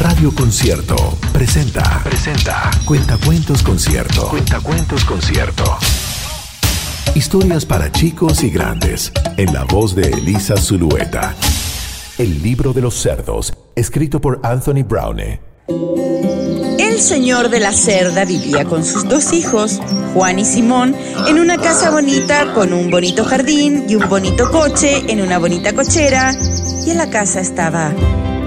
Radio Concierto presenta Cuentacuentos Concierto. Cuentacuentos Concierto. Historias para chicos y grandes, en la voz de Elisa Zulueta. El libro de los cerdos, escrito por Anthony Browne. El señor de la cerda vivía con sus dos hijos, Juan y Simón, en una casa bonita con un bonito jardín y un bonito coche en una bonita cochera. Y en la casa estaba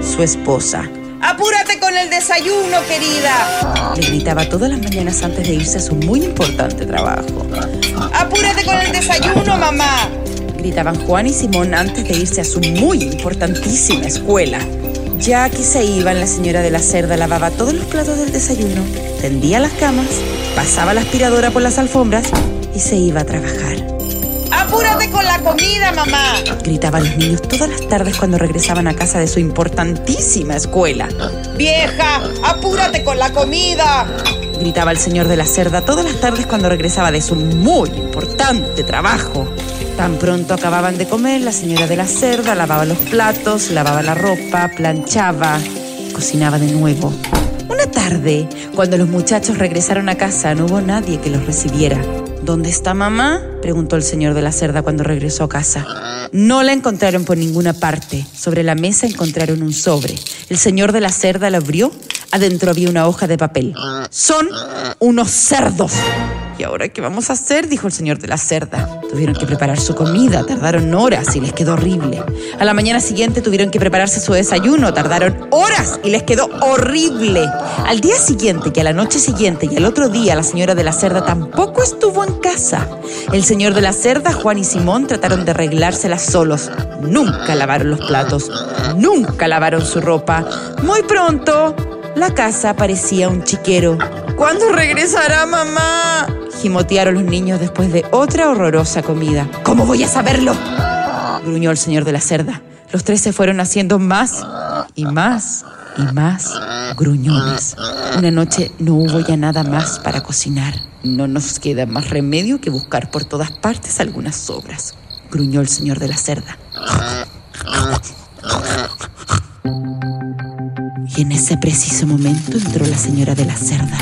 su esposa. ¡Apúrate con el desayuno, querida!, le gritaba todas las mañanas antes de irse a su muy importante trabajo. ¡Apúrate con el desayuno, mamá!, gritaban Juan y Simón antes de irse a su muy importantísima escuela. Ya que se iban, la señora de la cerda lavaba todos los platos del desayuno, tendía las camas, pasaba la aspiradora por las alfombras y se iba a trabajar. ¡Apúrate con la comida, mamá!, gritaban los niños todas las tardes cuando regresaban a casa de su importantísima escuela. ¡Vieja, apúrate con la comida!, gritaba el señor de la cerda todas las tardes cuando regresaba de su muy importante trabajo. Tan pronto acababan de comer, la señora de la cerda lavaba los platos, lavaba la ropa, planchaba, cocinaba de nuevo. Una tarde, cuando los muchachos regresaron a casa, no hubo nadie que los recibiera. ¿Dónde está mamá?, preguntó el señor de la cerda cuando regresó a casa. No la encontraron por ninguna parte. Sobre la mesa encontraron un sobre. El señor de la cerda lo abrió. Adentro había una hoja de papel. Son unos cerdos. ¿Y ahora qué vamos a hacer?, dijo el señor de la cerda. Tuvieron que preparar su comida. Tardaron horas y les quedó horrible. A la mañana siguiente tuvieron que prepararse su desayuno. Tardaron horas y les quedó horrible. Al día siguiente, que a la noche siguiente y al otro día, la señora de la cerda tampoco estuvo en casa. El señor de la cerda, Juan y Simón trataron de arreglárselas solos. Nunca lavaron los platos, nunca lavaron su ropa. Muy pronto, la casa parecía un chiquero. ¿Cuándo regresará mamá?, gimotearon los niños después de otra horrorosa comida. ¿Cómo voy a saberlo?, gruñó el señor de la cerda. Los tres se fueron haciendo más y más y más gruñones. Una noche no hubo ya nada más para cocinar. No nos queda más remedio que buscar por todas partes algunas sobras, gruñó el señor de la cerda. Y en ese preciso momento entró la señora de la cerda.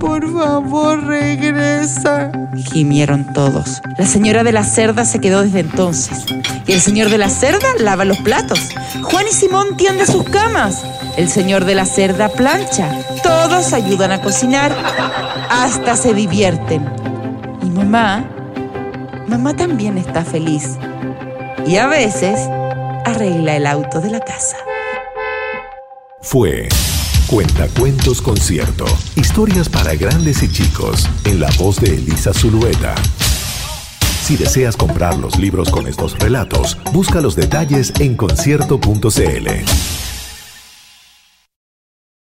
Por favor, regresa, gimieron todos. La señora de la cerda se quedó desde entonces. Y el señor de la cerda lava los platos. Juan y Simón tienden sus camas. El señor de la cerda plancha. Todos ayudan a cocinar. Hasta se divierten. Y mamá también está feliz. Y a veces arregla el auto de la casa. Fue Cuentacuentos Concierto. Historias para grandes y chicos, en la voz de Elisa Zulueta. Si deseas comprar los libros con estos relatos, busca los detalles en concierto.cl.